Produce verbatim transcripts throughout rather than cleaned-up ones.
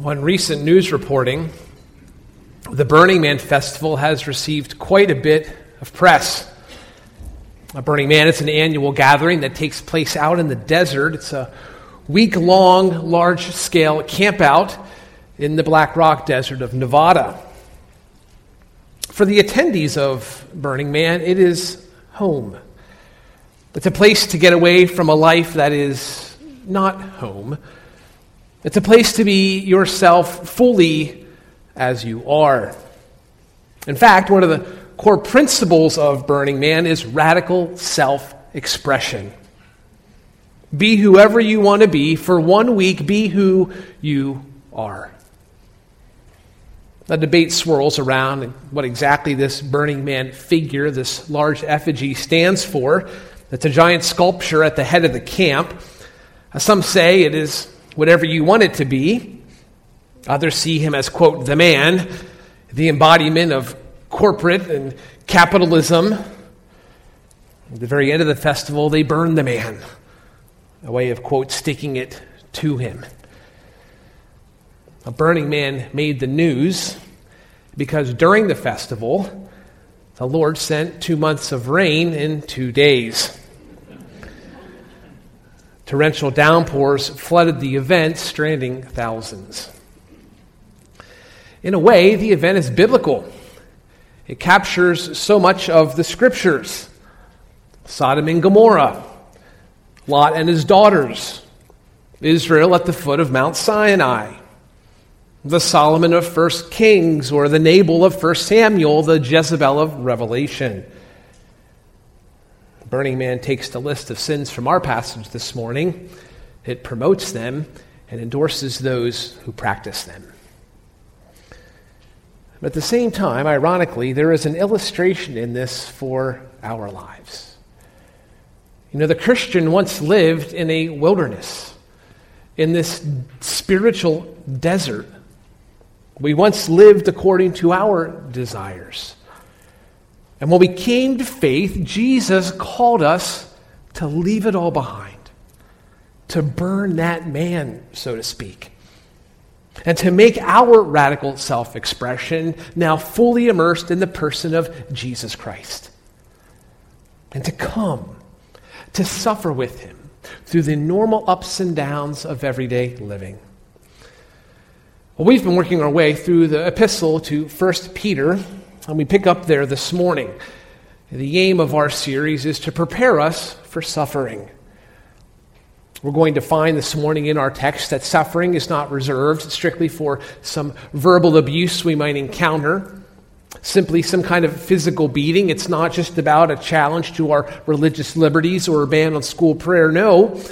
On recent news reporting, the Burning Man Festival has received quite a bit of press. Now, Burning Man is an annual gathering that takes place out in the desert. It's a week-long, large-scale campout in the Black Rock Desert of Nevada. For the attendees of Burning Man, it is home. It's a place to get away from a life that is not home. It's a place to be yourself fully as you are. In fact, one of the core principles of Burning Man is radical self-expression. Be whoever you want to be. For one week, be who you are. The debate swirls around what exactly this Burning Man figure, this large effigy, stands for. It's a giant sculpture at the head of the camp. Some say it is whatever you want it to be. Others see him as, quote, the man, the embodiment of corporate and capitalism. At the very end of the festival, they burn the man, a way of, quote, sticking it to him. A Burning Man made the news because during the festival, the Lord sent two months of rain in two days. Torrential downpours flooded the event, stranding thousands. In a way, the event is biblical. It captures so much of the scriptures. Sodom and Gomorrah, Lot and his daughters, Israel at the foot of Mount Sinai, the Solomon of First Kings, or the Nabal of First Samuel, the Jezebel of Revelation. Burning Man takes the list of sins from our passage this morning. It promotes them and endorses those who practice them. But at the same time, ironically, there is an illustration in this for our lives. You know, the Christian once lived in a wilderness, in this spiritual desert. We once lived according to our desires. And when we came to faith, Jesus called us to leave it all behind, to burn that man, so to speak, and to make our radical self-expression now fully immersed in the person of Jesus Christ, and to come to suffer with him through the normal ups and downs of everyday living. Well, we've been working our way through the epistle to First Peter, and we pick up there this morning. The aim of our series is to prepare us for suffering. We're going to find this morning in our text that suffering is not reserved strictly for some verbal abuse we might encounter, simply some kind of physical beating. It's not just about a challenge to our religious liberties or a ban on school prayer. No,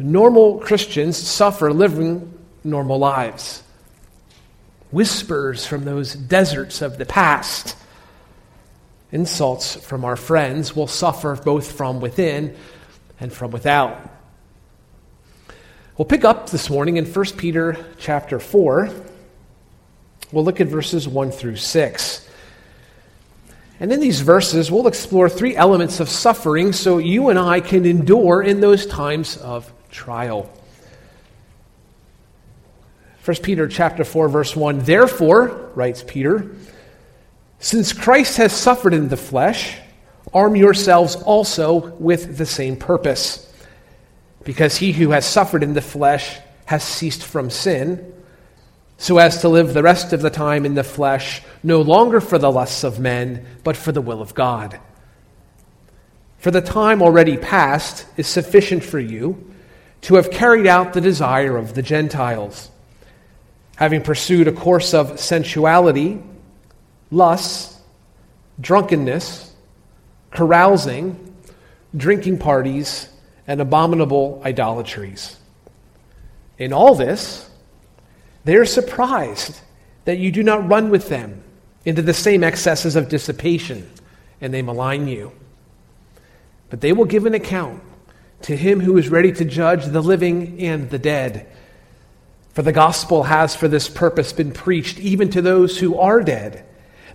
normal Christians suffer living normal lives. Whispers from those deserts of the past, insults from our friends, will suffer both from within and from without. We'll pick up this morning in First Peter chapter four. We'll look at verses one through six. And in these verses, we'll explore three elements of suffering so you and I can endure in those times of trial. First Peter chapter four, verse one, "Therefore," writes Peter, "since Christ has suffered in the flesh, arm yourselves also with the same purpose, because he who has suffered in the flesh has ceased from sin, so as to live the rest of the time in the flesh, no longer for the lusts of men, but for the will of God. For the time already past is sufficient for you to have carried out the desire of the Gentiles, having pursued a course of sensuality, lusts, drunkenness, carousing, drinking parties, and abominable idolatries. In all this, they are surprised that you do not run with them into the same excesses of dissipation, and they malign you. But they will give an account to him who is ready to judge the living and the dead. For the gospel has for this purpose been preached even to those who are dead,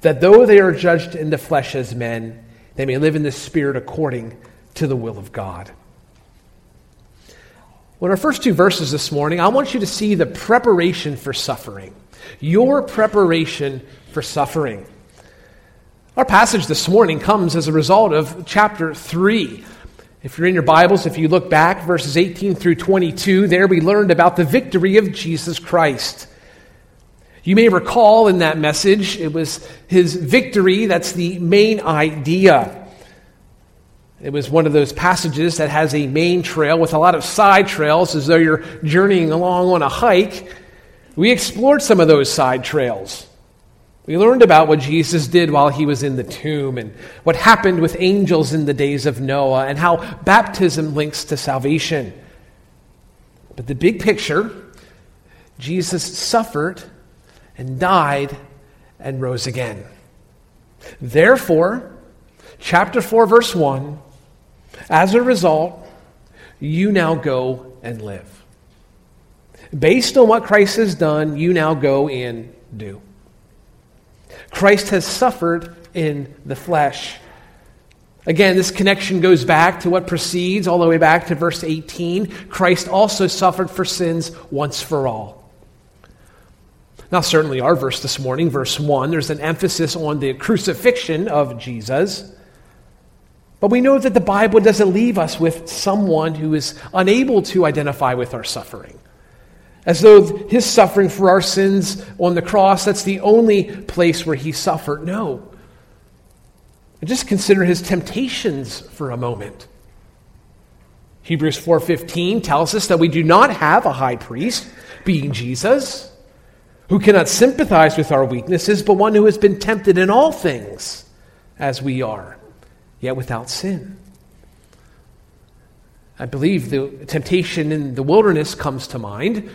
that though they are judged in the flesh as men, they may live in the spirit according to the will of God." Well, in our first two verses this morning, I want you to see the preparation for suffering. Your preparation for suffering. Our passage this morning comes as a result of chapter three. If you're in your Bibles, if you look back, verses eighteen through twenty-two, there we learned about the victory of Jesus Christ. You may recall in that message, it was his victory that's the main idea. It was one of those passages that has a main trail with a lot of side trails, as though you're journeying along on a hike. We explored some of those side trails. We learned about what Jesus did while he was in the tomb and what happened with angels in the days of Noah and how baptism links to salvation. But the big picture, Jesus suffered and died and rose again. Therefore, chapter four, verse one, as a result, you now go and live. Based on what Christ has done, you now go and do. Christ has suffered in the flesh. Again, this connection goes back to what precedes, all the way back to verse eighteen. Christ also suffered for sins once for all. Now, certainly our verse this morning, verse one, there's an emphasis on the crucifixion of Jesus. But we know that the Bible doesn't leave us with someone who is unable to identify with our suffering. As though his suffering for our sins on the cross, that's the only place where he suffered. No. Just consider his temptations for a moment. Hebrews four fifteen tells us that we do not have a high priest, being Jesus, who cannot sympathize with our weaknesses, but one who has been tempted in all things as we are, yet without sin. I believe the temptation in the wilderness comes to mind,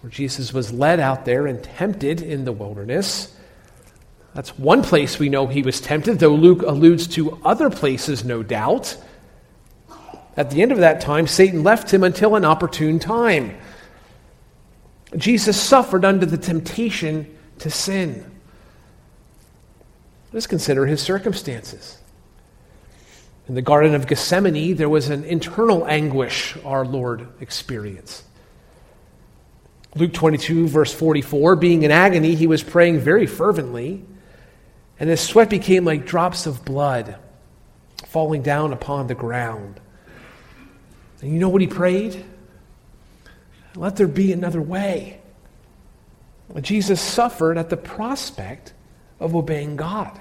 where Jesus was led out there and tempted in the wilderness. That's one place we know he was tempted, though Luke alludes to other places, no doubt. At the end of that time, Satan left him until an opportune time. Jesus suffered under the temptation to sin. Let's consider his circumstances. In the Garden of Gethsemane, there was an internal anguish our Lord experienced. Luke twenty-two, verse forty-four, being in agony, he was praying very fervently, and his sweat became like drops of blood falling down upon the ground. And you know what he prayed? Let there be another way. Jesus suffered at the prospect of obeying God.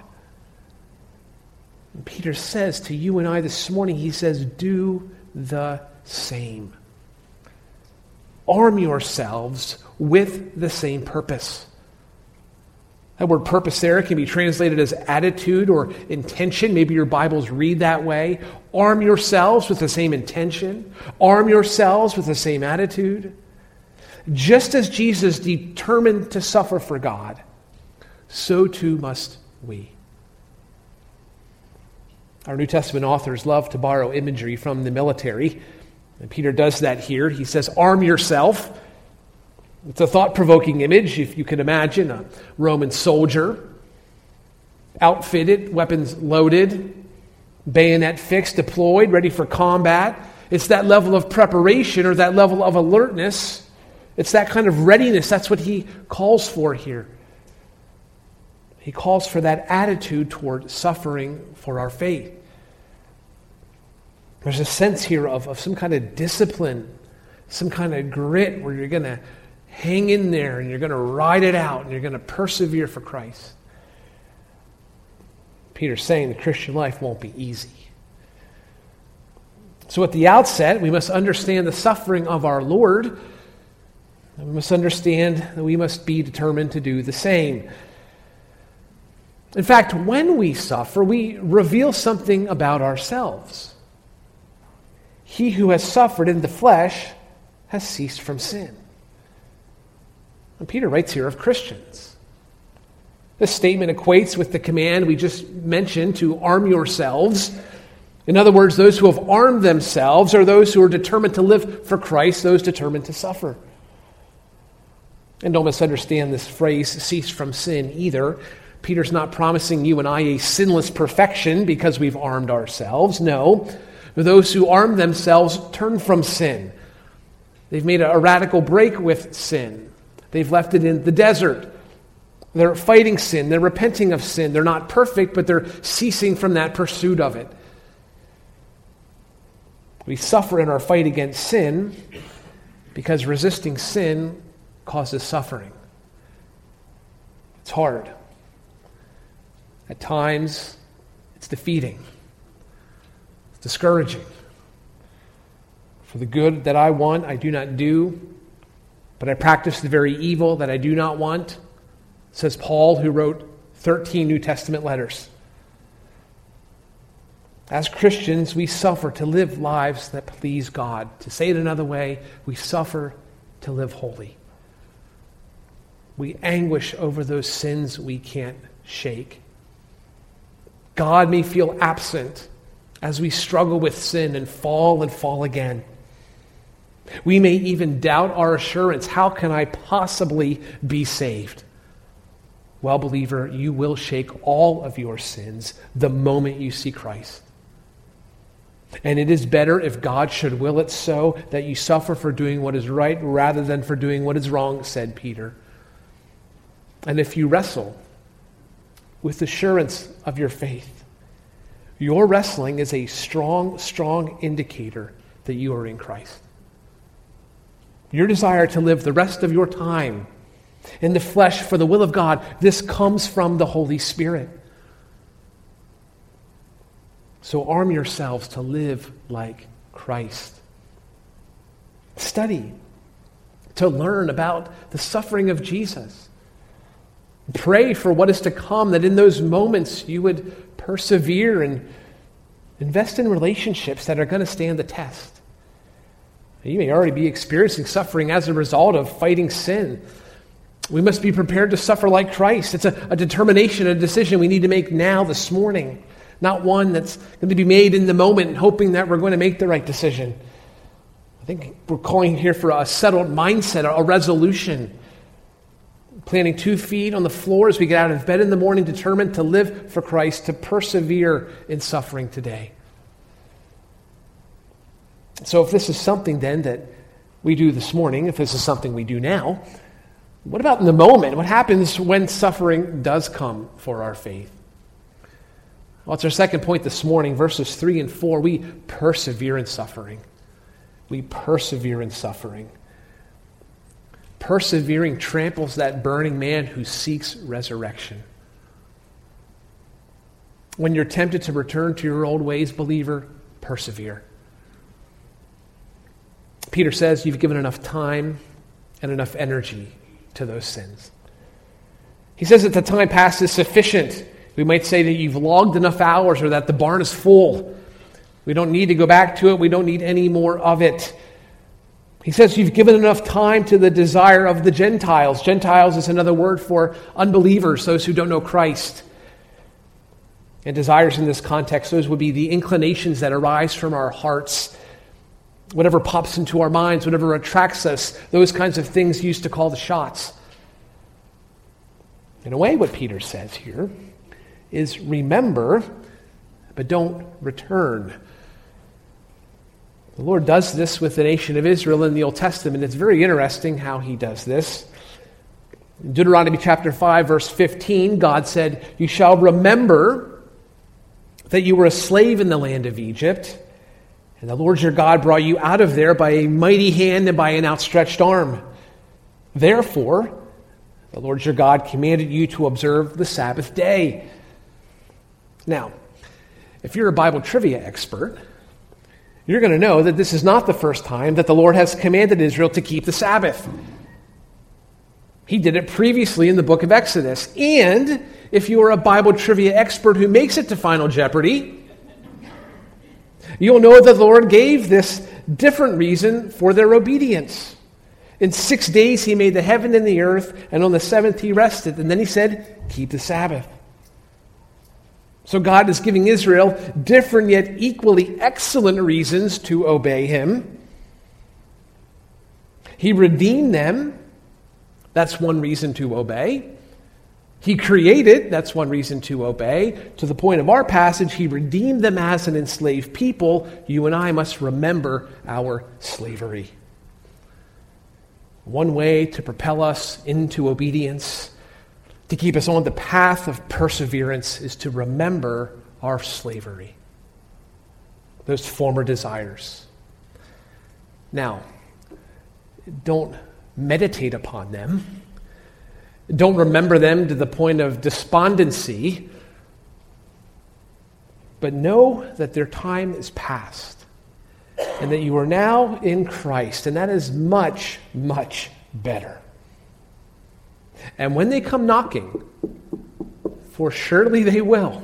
And Peter says to you and I this morning, he says, do the same. Arm yourselves with the same purpose. That word purpose there can be translated as attitude or intention. Maybe your Bibles read that way. Arm yourselves with the same intention. Arm yourselves with the same attitude. Just as Jesus determined to suffer for God, so too must we. Our New Testament authors love to borrow imagery from the military. And Peter does that here. He says, arm yourself. It's a thought-provoking image, if you can imagine, a Roman soldier, outfitted, weapons loaded, bayonet fixed, deployed, ready for combat. It's that level of preparation or that level of alertness. It's that kind of readiness. That's what he calls for here. He calls for that attitude toward suffering for our faith. There's a sense here of, of some kind of discipline, some kind of grit where you're going to hang in there and you're going to ride it out and you're going to persevere for Christ. Peter's saying the Christian life won't be easy. So at the outset, we must understand the suffering of our Lord. And we must understand that we must be determined to do the same. In fact, when we suffer, we reveal something about ourselves. He who has suffered in the flesh has ceased from sin. And Peter writes here of Christians. This statement equates with the command we just mentioned to arm yourselves. In other words, those who have armed themselves are those who are determined to live for Christ, those determined to suffer. And don't misunderstand this phrase, cease from sin, either. Peter's not promising you and I a sinless perfection because we've armed ourselves. No, those who arm themselves turn from sin. They've made a radical break with sin. They've left it in the desert. They're fighting sin. They're repenting of sin. They're not perfect, but they're ceasing from that pursuit of it. We suffer in our fight against sin because resisting sin causes suffering. It's hard. At times, it's defeating. It's discouraging. For the good that I want, I do not do, but I practice the very evil that I do not want, says Paul, who wrote thirteen New Testament letters. As Christians, we suffer to live lives that please God. To say it another way, we suffer to live holy. We anguish over those sins we can't shake. God may feel absent as we struggle with sin and fall and fall again. We may even doubt our assurance. How can I possibly be saved? Well, believer, you will shake all of your sins the moment you see Christ. And it is better, if God should will it so, that you suffer for doing what is right rather than for doing what is wrong, said Peter. And if you wrestle with assurance of your faith, your wrestling is a strong, strong indicator that you are in Christ. Your desire to live the rest of your time in the flesh for the will of God, this comes from the Holy Spirit. So arm yourselves to live like Christ. Study to learn about the suffering of Jesus. Pray for what is to come, that in those moments you would persevere and invest in relationships that are going to stand the test. You may already be experiencing suffering as a result of fighting sin. We must be prepared to suffer like Christ. It's a, a determination, a decision we need to make now, this morning. Not one that's going to be made in the moment, hoping that we're going to make the right decision. I think we're calling here for a settled mindset, a resolution. Planting two feet on the floor as we get out of bed in the morning, determined to live for Christ, to persevere in suffering today. So if this is something then that we do this morning, if this is something we do now, what about in the moment? What happens when suffering does come for our faith? Well, it's our second point this morning, verses three and four. We persevere in suffering. We persevere in suffering. Persevering tramples that burning man who seeks resurrection. When you're tempted to return to your old ways, believer, persevere. Peter says you've given enough time and enough energy to those sins. He says that the time past is sufficient. We might say that you've logged enough hours or that the barn is full. We don't need to go back to it. We don't need any more of it. He says you've given enough time to the desire of the Gentiles. Gentiles is another word for unbelievers, those who don't know Christ. And desires in this context, those would be the inclinations that arise from our hearts. Whatever pops into our minds, whatever attracts us, those kinds of things used to call the shots. In a way, what Peter says here is remember, but don't return. The Lord does this with the nation of Israel in the Old Testament. It's very interesting how he does this. In Deuteronomy chapter five, verse fifteen, God said, "You shall remember that you were a slave in the land of Egypt, and the Lord your God brought you out of there by a mighty hand and by an outstretched arm. Therefore, the Lord your God commanded you to observe the Sabbath day." Now, if you're a Bible trivia expert, you're going to know that this is not the first time that the Lord has commanded Israel to keep the Sabbath. He did it previously in the book of Exodus. And if you are a Bible trivia expert who makes it to Final Jeopardy, you'll know that the Lord gave this different reason for their obedience. In six days he made the heaven and the earth, and on the seventh he rested. And then he said, keep the Sabbath. So God is giving Israel different yet equally excellent reasons to obey him. He redeemed them. That's one reason to obey. He created, that's one reason to obey. To the point of our passage, he redeemed them as an enslaved people. You and I must remember our slavery. one way to propel us into obedience, to keep us on the path of perseverance, is to remember our slavery, those former desires. Now, don't meditate upon them. Don't remember them to the point of despondency, but know that their time is past and that you are now in Christ, and that is much, much better. And when they come knocking, for surely they will,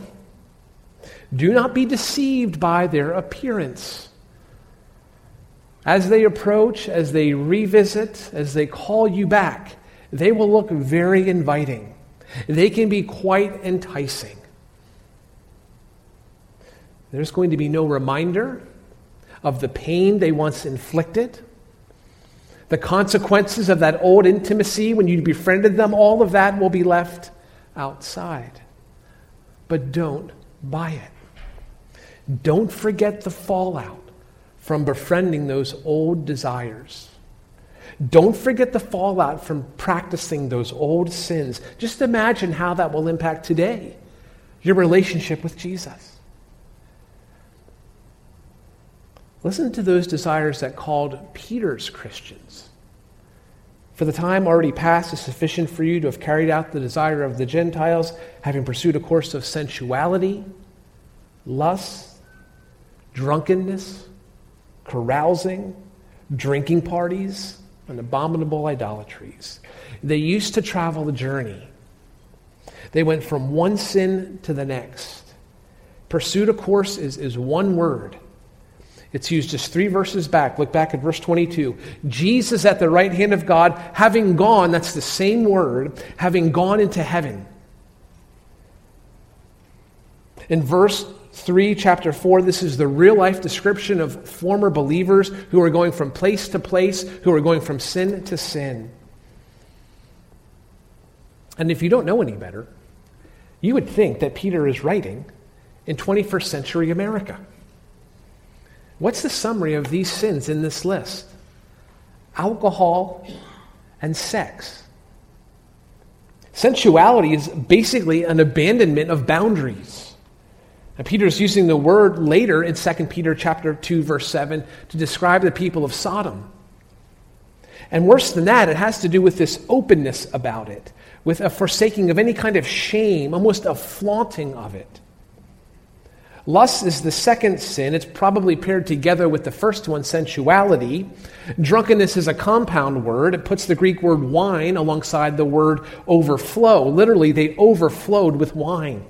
do not be deceived by their appearance. As they approach, as they revisit, as they call you back, they will look very inviting. They can be quite enticing. There's going to be no reminder of the pain they once inflicted, the consequences of that old intimacy when you befriended them. All of that will be left outside. But don't buy it. Don't forget the fallout from befriending those old desires. Don't forget the fallout from practicing those old sins. Just imagine how that will impact today, your relationship with Jesus. Listen to those desires that called Peter's Christians. For the time already past is sufficient for you to have carried out the desire of the Gentiles, having pursued a course of sensuality, lust, drunkenness, carousing, drinking parties, and abominable idolatries. They used to travel the journey. They went from one sin to the next. Pursued a course is, is one word. It's used just three verses back. Look back at verse twenty-two. Jesus at the right hand of God, having gone, that's the same word, having gone into heaven. In verse three, chapter four, this is the real-life description of former believers who are going from place to place, who are going from sin to sin. And if you don't know any better, you would think that Peter is writing in twenty-first century America. What's the summary of these sins in this list? Alcohol and sex. Sensuality is basically an abandonment of boundaries. Now, Peter's using the word later in Second Peter chapter two, verse seven, to describe the people of Sodom. And worse than that, it has to do with this openness about it, with a forsaking of any kind of shame, almost a flaunting of it. Lust is the second sin. It's probably paired together with the first one, sensuality. Drunkenness is a compound word. It puts the Greek word wine alongside the word overflow. Literally, they overflowed with wine.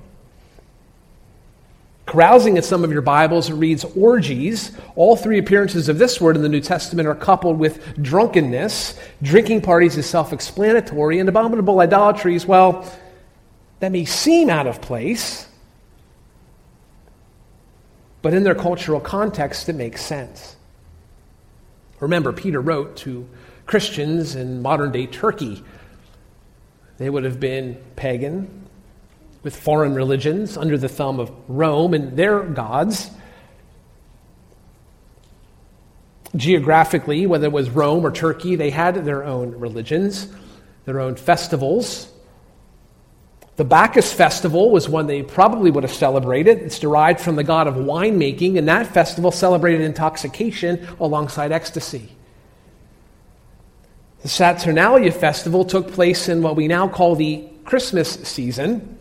Carousing in some of your Bibles reads orgies. All three appearances of this word in the New Testament are coupled with drunkenness. Drinking parties is self-explanatory, and abominable idolatries, well, that may seem out of place, but in their cultural context, it makes sense. Remember, Peter wrote to Christians in modern-day Turkey. They would have been pagan, with foreign religions under the thumb of Rome and their gods. Geographically, whether it was Rome or Turkey, they had their own religions, their own festivals. The Bacchus Festival was one they probably would have celebrated. It's derived from the god of winemaking, and that festival celebrated intoxication alongside ecstasy. The Saturnalia Festival took place in what we now call the Christmas season.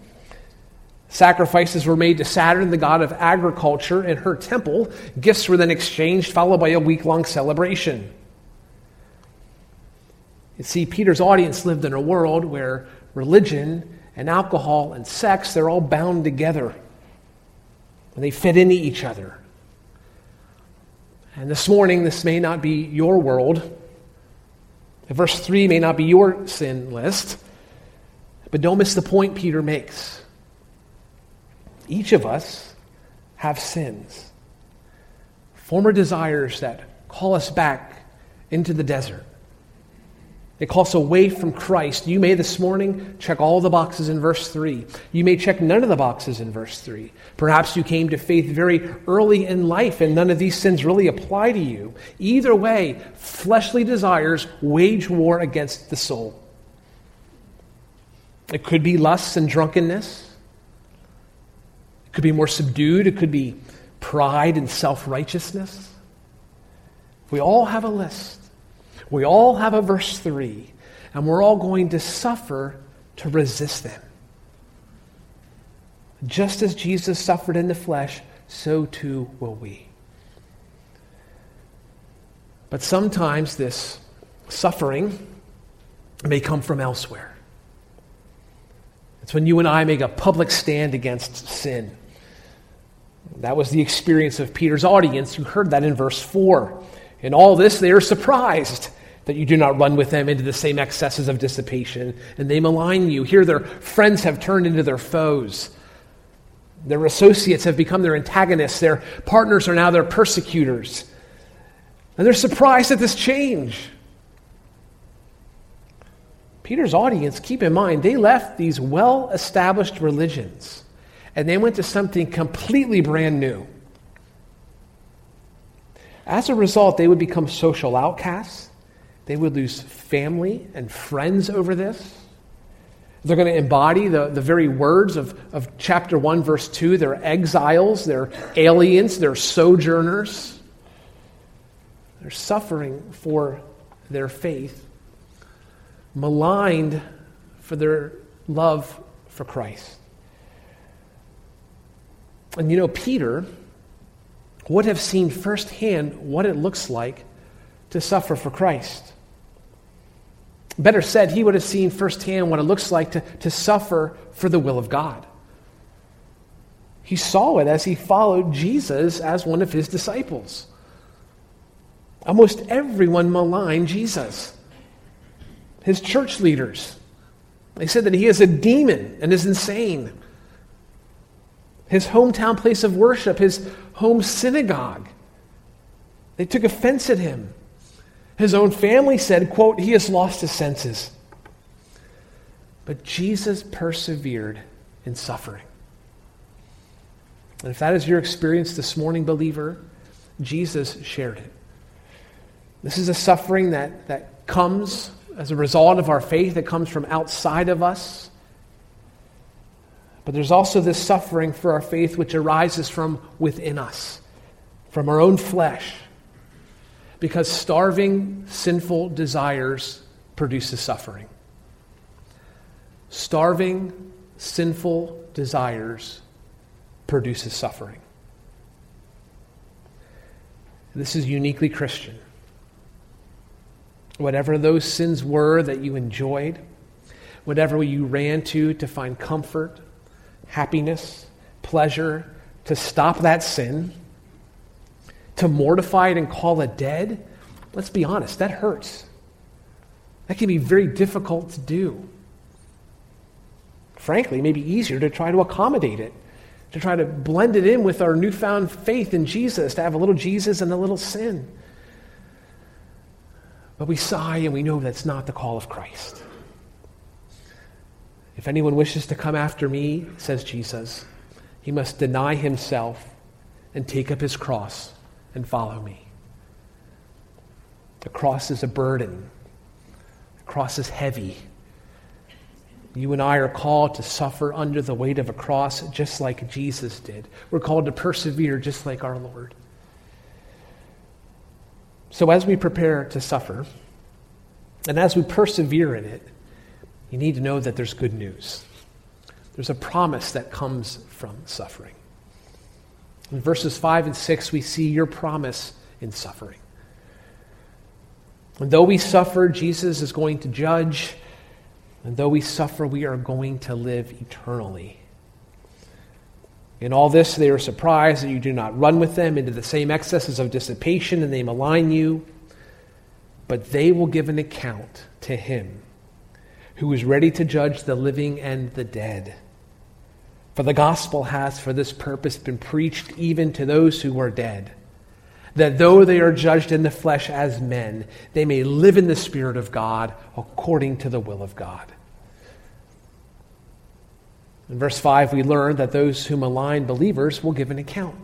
Sacrifices were made to Saturn, the god of agriculture, in her temple. Gifts were then exchanged, followed by a week-long celebration. You see, Peter's audience lived in a world where religion and alcohol and sex, they're all bound together, and they fit into each other. And this morning, this may not be your world. Verse three may not be your sin list, but don't miss the point Peter makes. Each of us have sins, former desires that call us back into the desert. It calls us away from Christ. You may this morning check all the boxes in verse three. You may check none of the boxes in verse three. Perhaps you came to faith very early in life and none of these sins really apply to you. Either way, fleshly desires wage war against the soul. It could be lust and drunkenness. It could be more subdued. It could be pride and self-righteousness. We all have a list. We all have a verse three, and we're all going to suffer to resist them. Just as Jesus suffered in the flesh, so too will we. But sometimes this suffering may come from elsewhere. It's when you and I make a public stand against sin. That was the experience of Peter's audience. You heard that in verse four. In all this, they are surprised that you do not run with them into the same excesses of dissipation, and they malign you. Here their friends have turned into their foes. Their associates have become their antagonists. Their partners are now their persecutors. And they're surprised at this change. Peter's audience, keep in mind, they left these well-established religions, and they went to something completely brand new. As a result, they would become social outcasts. They would lose family and friends over this. They're going to embody the, the very words of, of chapter one, verse two. They're exiles, they're aliens, they're sojourners. They're suffering for their faith, maligned for their love for Christ. And you know, Peter would have seen firsthand what it looks like to suffer for Christ. Better said, he would have seen firsthand what it looks like to, to suffer for the will of God. He saw it as he followed Jesus as one of his disciples. Almost everyone maligned Jesus. His church leaders, they said that he is a demon and is insane. His hometown place of worship, his home synagogue. They took offense at him. His own family said, quote, he has lost his senses. But Jesus persevered in suffering. And if that is your experience this morning, believer, Jesus shared it. This is a suffering that, that comes as a result of our faith, that comes from outside of us. But there's also this suffering for our faith which arises from within us, from our own flesh, because starving sinful desires produces suffering. Starving sinful desires produces suffering. This is uniquely Christian. Whatever those sins were that you enjoyed, whatever you ran to to find comfort, happiness, pleasure, to stop that sin, to mortify it and call it dead, let's be honest, that hurts. That can be very difficult to do. Frankly, it may be easier to try to accommodate it, to try to blend it in with our newfound faith in Jesus, to have a little Jesus and a little sin. But we sigh and we know that's not the call of Christ. If anyone wishes to come after me, says Jesus, he must deny himself and take up his cross and follow me. The cross is a burden. The cross is heavy. You and I are called to suffer under the weight of a cross just like Jesus did. We're called to persevere just like our Lord. So as we prepare to suffer, and as we persevere in it, you need to know that there's good news. There's a promise that comes from suffering. In verses five and six, we see your promise in suffering. And though we suffer, Jesus is going to judge. And though we suffer, we are going to live eternally. In all this, they are surprised that you do not run with them into the same excesses of dissipation, and they malign you. But they will give an account to him who is ready to judge the living and the dead. For the gospel has for this purpose been preached even to those who are dead, that though they are judged in the flesh as men, they may live in the Spirit of God according to the will of God. In verse five, we learn that those who malign believers will give an account.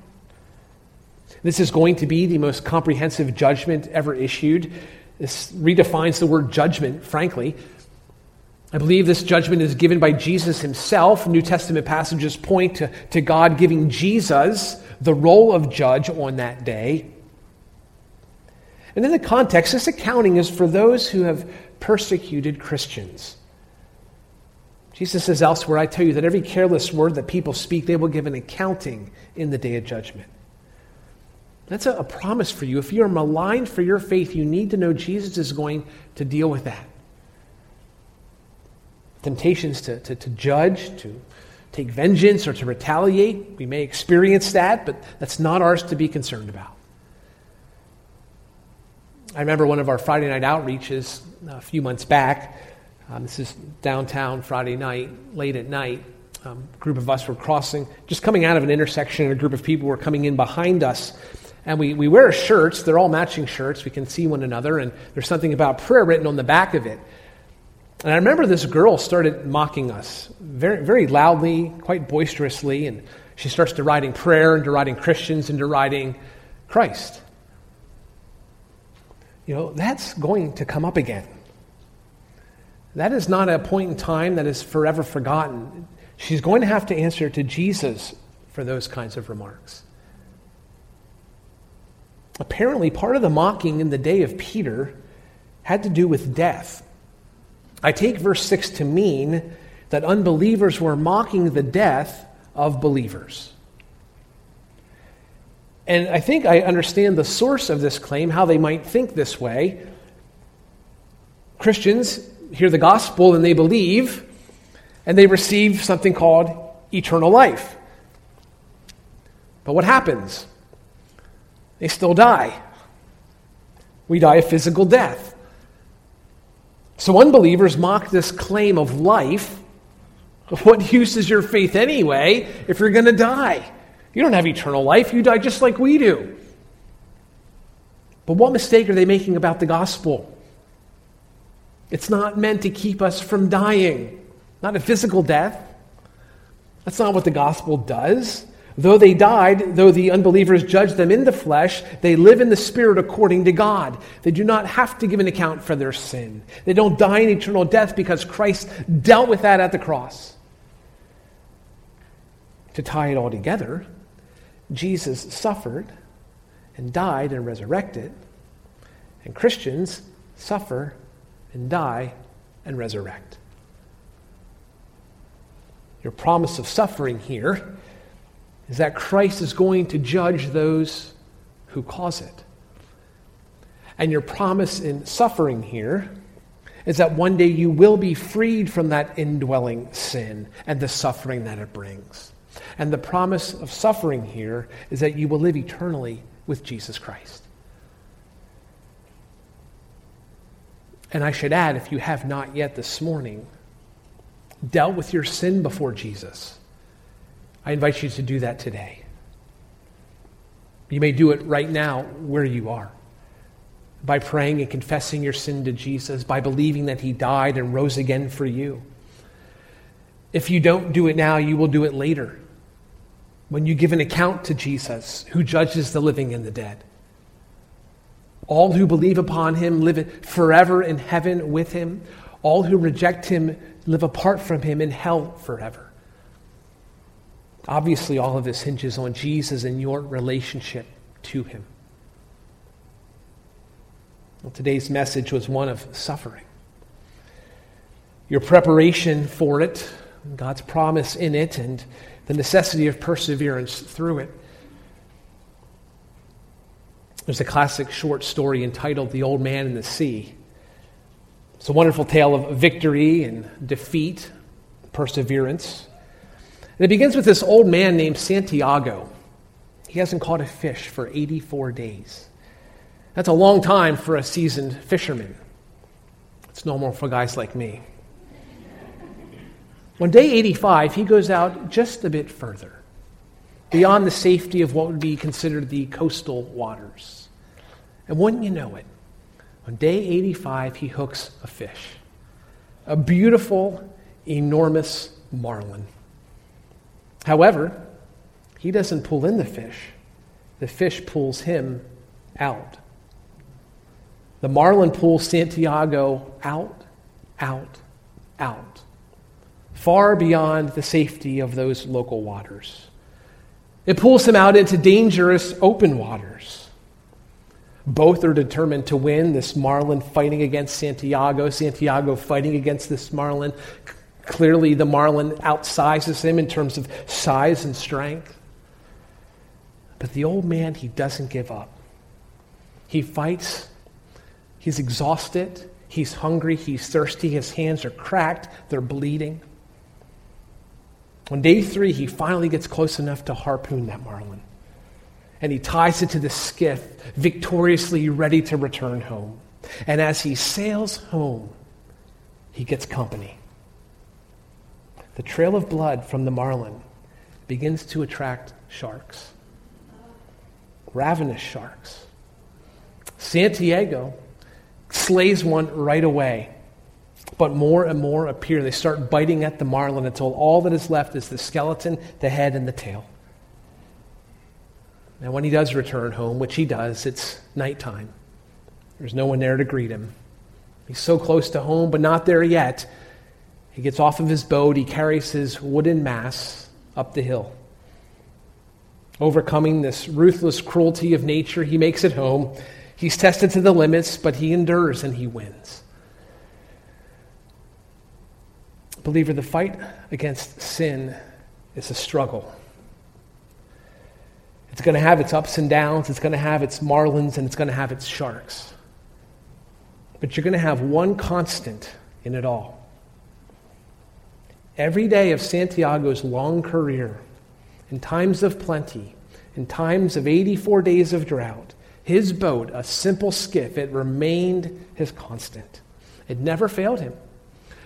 This is going to be the most comprehensive judgment ever issued. This redefines the word judgment, frankly. I believe this judgment is given by Jesus himself. New Testament passages point to, to God giving Jesus the role of judge on that day. And in the context, this accounting is for those who have persecuted Christians. Jesus says elsewhere, I tell you that every careless word that people speak, they will give an accounting in the day of judgment. That's a, a promise for you. If you are maligned for your faith, you need to know Jesus is going to deal with that. Temptations to, to, to judge, to take vengeance, or to retaliate, we may experience that, but that's not ours to be concerned about. I remember one of our Friday night outreaches a few months back. Um, this is downtown Friday night, late at night. Um, a group of us were crossing, just coming out of an intersection, and a group of people were coming in behind us. And we, we wear shirts. They're all matching shirts. We can see one another, and there's something about prayer written on the back of it. And I remember this girl started mocking us very very loudly, quite boisterously, and she starts deriding prayer and deriding Christians and deriding Christ. You know, that's going to come up again. That is not a point in time that is forever forgotten. She's going to have to answer to Jesus for those kinds of remarks. Apparently, part of the mocking in the day of Peter had to do with death. I take verse six to mean that unbelievers were mocking the death of believers. And I think I understand the source of this claim, how they might think this way. Christians hear the gospel and they believe, and they receive something called eternal life. But what happens? They still die. We die a physical death. So unbelievers mock this claim of life. What use is your faith anyway if you're going to die? You don't have eternal life. You die just like we do. But what mistake are they making about the gospel? It's not meant to keep us from dying. Not a physical death. That's not what the gospel does. Though they died, though the unbelievers judged them in the flesh, they live in the Spirit according to God. They do not have to give an account for their sin. They don't die in eternal death because Christ dealt with that at the cross. To tie it all together, Jesus suffered and died and resurrected, and Christians suffer and die and resurrect. Your promise of suffering here is that Christ is going to judge those who cause it. And your promise in suffering here is that one day you will be freed from that indwelling sin and the suffering that it brings. And the promise of suffering here is that you will live eternally with Jesus Christ. And I should add, if you have not yet this morning dealt with your sin before Jesus, I invite you to do that today. You may do it right now where you are, by praying and confessing your sin to Jesus, by believing that he died and rose again for you. If you don't do it now, you will do it later, when you give an account to Jesus, who judges the living and the dead. All who believe upon him live forever in heaven with him. All who reject him live apart from him in hell forever. Obviously, all of this hinges on Jesus and your relationship to him. Well, today's message was one of suffering. Your preparation for it, God's promise in it, and the necessity of perseverance through it. There's a classic short story entitled The Old Man and the Sea. It's a wonderful tale of victory and defeat, perseverance. And it begins with this old man named Santiago. He hasn't caught a fish for eighty-four days. That's a long time for a seasoned fisherman. It's normal for guys like me. On day eighty-five, he goes out just a bit further. beyond the safety of what would be considered the coastal waters. And wouldn't you know it, on day eighty-five, he hooks a fish, a beautiful, enormous marlin. However, he doesn't pull in the fish. The fish pulls him out. The marlin pulls Santiago out, out, out, far beyond the safety of those local waters. It pulls him out into dangerous open waters. Both are determined to win, this marlin fighting against Santiago, Santiago fighting against this marlin. Clearly, the marlin outsizes him in terms of size and strength. But the old man, he doesn't give up. He fights. He's exhausted. He's hungry. He's thirsty. His hands are cracked. They're bleeding. On day three, he finally gets close enough to harpoon that marlin. And he ties it to the skiff, victoriously ready to return home. And as he sails home, he gets company. The trail of blood from the marlin begins to attract sharks, ravenous sharks. Santiago slays one right away, but more and more appear. They start biting at the marlin until all that is left is the skeleton, the head, and the tail. Now, when he does return home, which he does, it's nighttime. There's no one there to greet him. He's so close to home, but not there yet. He gets off of his boat. He carries his wooden mass up the hill. Overcoming this ruthless cruelty of nature, he makes it home. He's tested to the limits, but he endures and he wins. Believer, the fight against sin is a struggle. It's going to have its ups and downs. It's going to have its marlins, and it's going to have its sharks. But you're going to have one constant in it all. Every day of Santiago's long career, in times of plenty, in times of eighty-four days of drought, his boat, a simple skiff, it remained his constant. It never failed him.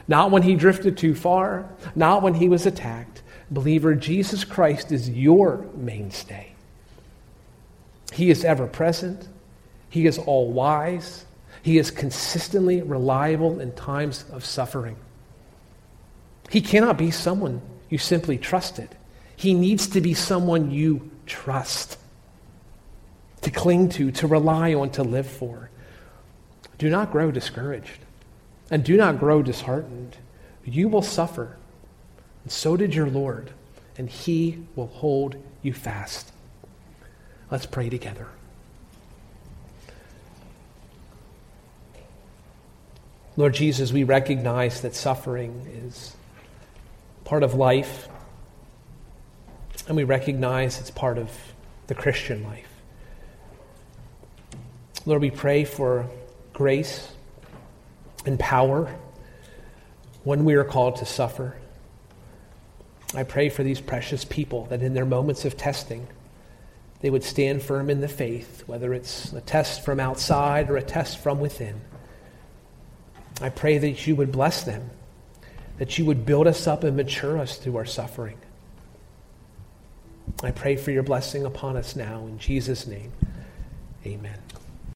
Not when he drifted too far, not when he was attacked. Believer, Jesus Christ is your mainstay. He is ever present. He is all wise. He is consistently reliable in times of suffering. He cannot be someone you simply trusted. He needs to be someone you trust, to cling to, to rely on, to live for. Do not grow discouraged, and do not grow disheartened. You will suffer, and so did your Lord, and he will hold you fast. Let's pray together. Lord Jesus, we recognize that suffering is part of life, and we recognize it's part of the Christian life. Lord, we pray for grace and power when we are called to suffer. I pray for these precious people that in their moments of testing, they would stand firm in the faith, whether it's a test from outside or a test from within. I pray that you would bless them, that you would build us up and mature us through our suffering. I pray for your blessing upon us now. In Jesus' name, amen.